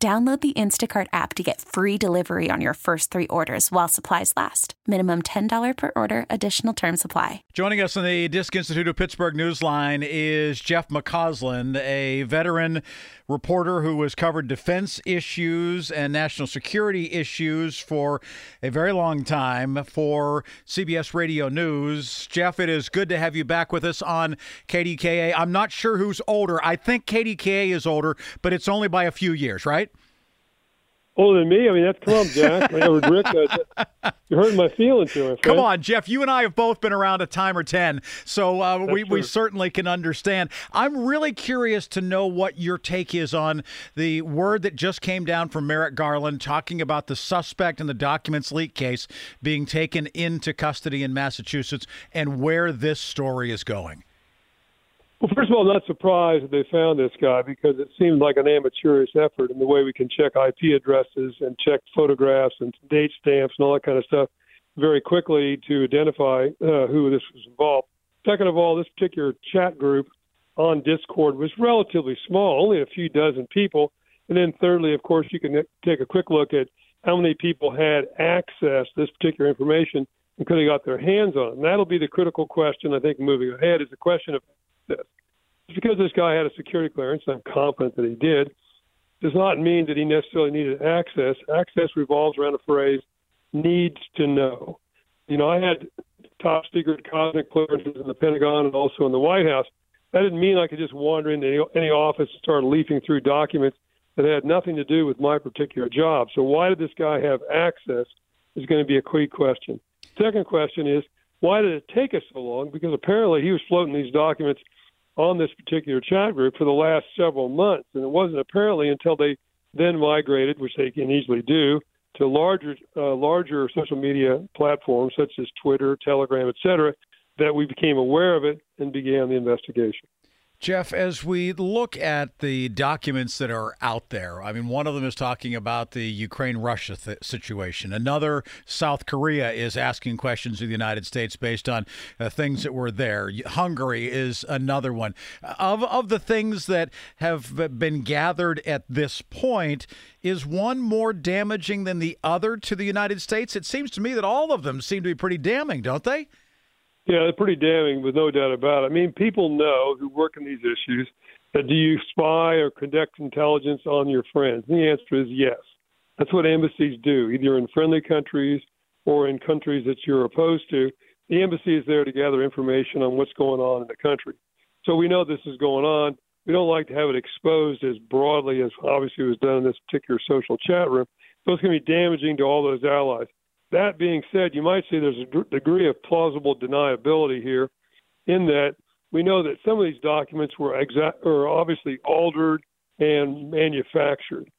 Download the Instacart app to get free delivery on your first three orders while supplies last. Minimum $10 per order. Additional terms apply. Joining us on the Disc Institute of Pittsburgh Newsline is Jeff McCausland, a veteran reporter who has covered defense issues and national security issues for a very long time for CBS Radio News. Jeff, it is good to have you back with us on KDKA. I'm not sure who's older. I think KDKA is older, but it's only by a few years, right? Older than me? I mean, that's come on, Jack. I know, Rick, you're hurting my feelings here, my friend. Come on, Jeff. You and I have both been around a time or 10, so we certainly can understand. I'm really curious to know what your take is on the word that just came down from Merrick Garland talking about the suspect in the documents leak case being taken into custody in Massachusetts and where this story is going. Well, first of all, I'm not surprised that they found this guy because it seemed like an amateurish effort in the way we can check IP addresses and check photographs and date stamps and all that kind of stuff very quickly to identify who this was involved. Second of all, this particular chat group on Discord was relatively small, only a few dozen people. And then thirdly, of course, you can take a quick look at how many people had access to this particular information and could have got their hands on it. And that'll be the critical question, I think, moving ahead is the question of this. Because this guy had a security clearance, and I'm confident that he did, does not mean that he necessarily needed access. Access revolves around a phrase, needs to know. You know, I had top secret cosmic clearances in the Pentagon and also in the White House. That didn't mean I could just wander into any office and start leafing through documents that had nothing to do with my particular job. So why did this guy have access is going to be a quick question. Second question is, why did it take us so long? Because apparently he was floating these documents on this particular chat group for the last several months. And it wasn't apparently until they then migrated, which they can easily do, to larger social media platforms such as Twitter, Telegram, et cetera, that we became aware of it and began the investigation. Jeff, as we look at the documents that are out there, I mean, one of them is talking about the Ukraine-Russia situation. Another, South Korea, is asking questions of the United States based on things that were there. Hungary is another one. Of the things that have been gathered at this point, is one more damaging than the other to the United States? It seems to me that all of them seem to be pretty damning, don't they? Yeah, they're pretty damning, with no doubt about it. I mean, people know who work in these issues that do you spy or conduct intelligence on your friends? And the answer is yes. That's what embassies do, either in friendly countries or in countries that you're opposed to. The embassy is there to gather information on what's going on in the country. So we know this is going on. We don't like to have it exposed as broadly as obviously was done in this particular social chat room. So it's going to be damaging to all those allies. That being said, you might say there's a degree of plausible deniability here in that we know that some of these documents were obviously altered and manufactured,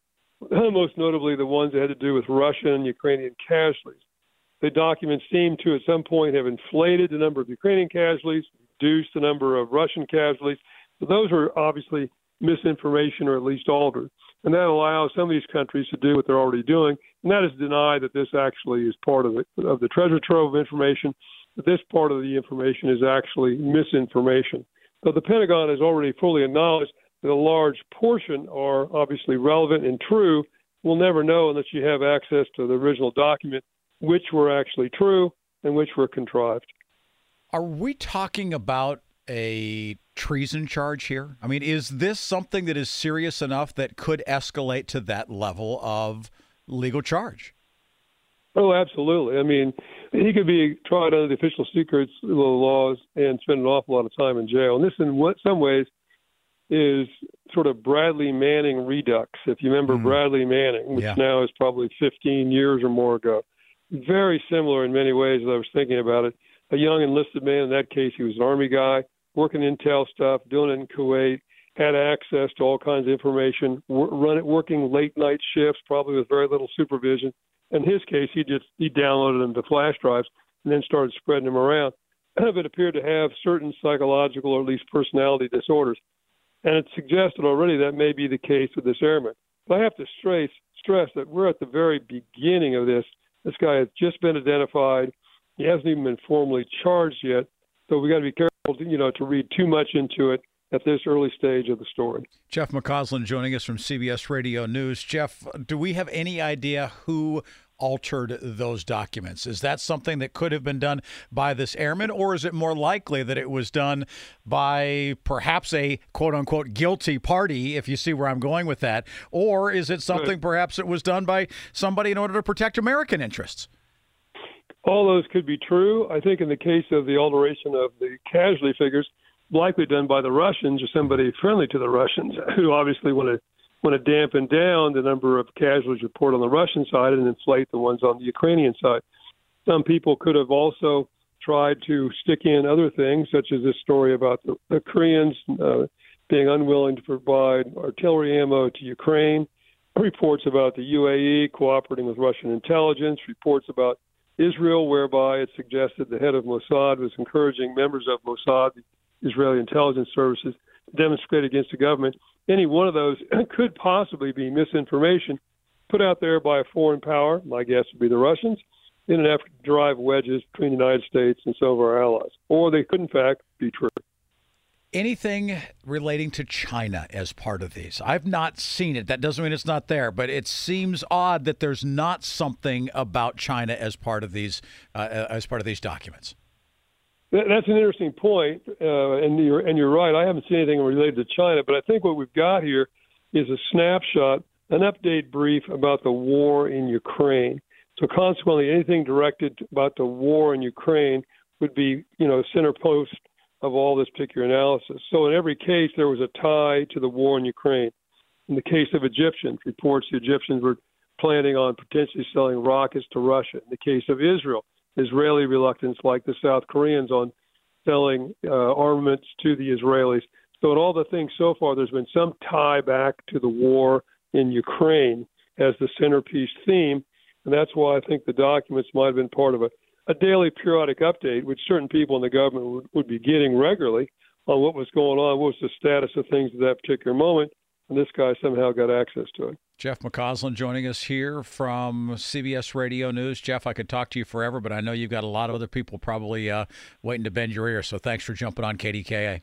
most notably the ones that had to do with Russian and Ukrainian casualties. The documents seem to at some point have inflated the number of Ukrainian casualties, reduced the number of Russian casualties. So those are obviously misinformation or at least altered. And that allows some of these countries to do what they're already doing, and that is deny that this actually is part of the treasure trove of information, that this part of the information is actually misinformation. So the Pentagon has already fully acknowledged that a large portion are obviously relevant and true. We'll never know unless you have access to the original document, which were actually true and which were contrived. Are we talking about a treason charge here? I mean, is this something that is serious enough that could escalate to that level of legal charge? Oh, absolutely. I mean, he could be tried under the official secrets laws and spend an awful lot of time in jail. And this, in some ways, is sort of Bradley Manning redux. If you remember Bradley Manning, which now is probably 15 years or more ago. Very similar in many ways as I was thinking about it. A young enlisted man, in that case, he was an Army guy, working intel stuff, doing it in Kuwait, had access to all kinds of information, working late night shifts, probably with very little supervision. In his case, he downloaded them to flash drives and then started spreading them around. It appeared to have certain psychological or at least personality disorders. And it's suggested already that may be the case with this airman. But I have to stress that we're at the very beginning of this. This guy has just been identified. He hasn't even been formally charged yet. So we got to be careful to read too much into it at this early stage of the story. Jeff McCausland joining us from CBS Radio News. Jeff, do we have any idea who altered those documents? Is that something that could have been done by this airman, or is it more likely that it was done by perhaps a quote-unquote guilty party, if you see where I'm going with that? Or is it something perhaps it was done by somebody in order to protect American interests? All those could be true. I think in the case of the alteration of the casualty figures, likely done by the Russians or somebody friendly to the Russians, who obviously want to dampen down the number of casualties reported on the Russian side and inflate the ones on the Ukrainian side. Some people could have also tried to stick in other things, such as this story about the Koreans being unwilling to provide artillery ammo to Ukraine, reports about the UAE cooperating with Russian intelligence, reports about Israel, whereby it suggested the head of Mossad was encouraging members of Mossad, the Israeli intelligence services, to demonstrate against the government. Any one of those could possibly be misinformation put out there by a foreign power, my guess would be the Russians, in an effort to drive wedges between the United States and some of our allies. Or they could, in fact, be true. Anything relating to China as part of these? I've not seen it. That doesn't mean it's not there, but it seems odd that there's not something about China as part of these documents. That's an interesting point, and you're right. I haven't seen anything related to China, but I think what we've got here is a snapshot, an update brief about the war in Ukraine. So consequently, anything directed about the war in Ukraine would be, center post of all this particular analysis. So in every case, there was a tie to the war in Ukraine. In the case of Egyptians, reports the Egyptians were planning on potentially selling rockets to Russia. In the case of Israel, Israeli reluctance, like the South Koreans, on selling armaments to the Israelis. So in all the things so far, there's been some tie back to the war in Ukraine as the centerpiece theme, and that's why I think the documents might have been part of a daily periodic update, which certain people in the government would be getting regularly on what was going on, what was the status of things at that particular moment, and this guy somehow got access to it. Jeff McCausland joining us here from CBS Radio News. Jeff, I could talk to you forever, but I know you've got a lot of other people probably waiting to bend your ear, so thanks for jumping on KDKA.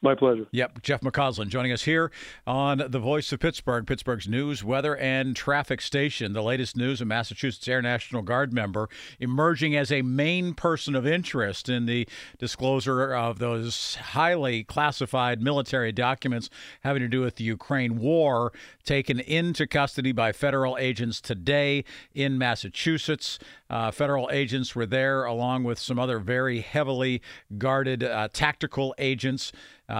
My pleasure. Yep, Jeff McCausland joining us here on The Voice of Pittsburgh, Pittsburgh's news, weather, and traffic station. The latest news, a Massachusetts Air National Guard member emerging as a main person of interest in the disclosure of those highly classified military documents having to do with the Ukraine war, taken into custody by federal agents today in Massachusetts. Federal agents were there along with some other very heavily guarded tactical agents.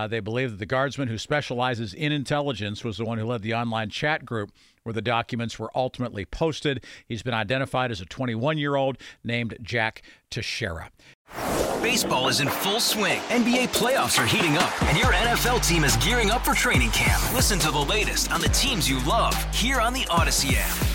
They believe that the guardsman, who specializes in intelligence, was the one who led the online chat group where the documents were ultimately posted. He's been identified as a 21-year-old named Jack Teixeira. Baseball is in full swing. NBA playoffs are heating up, and your NFL team is gearing up for training camp. Listen to the latest on the teams you love here on the Odyssey app.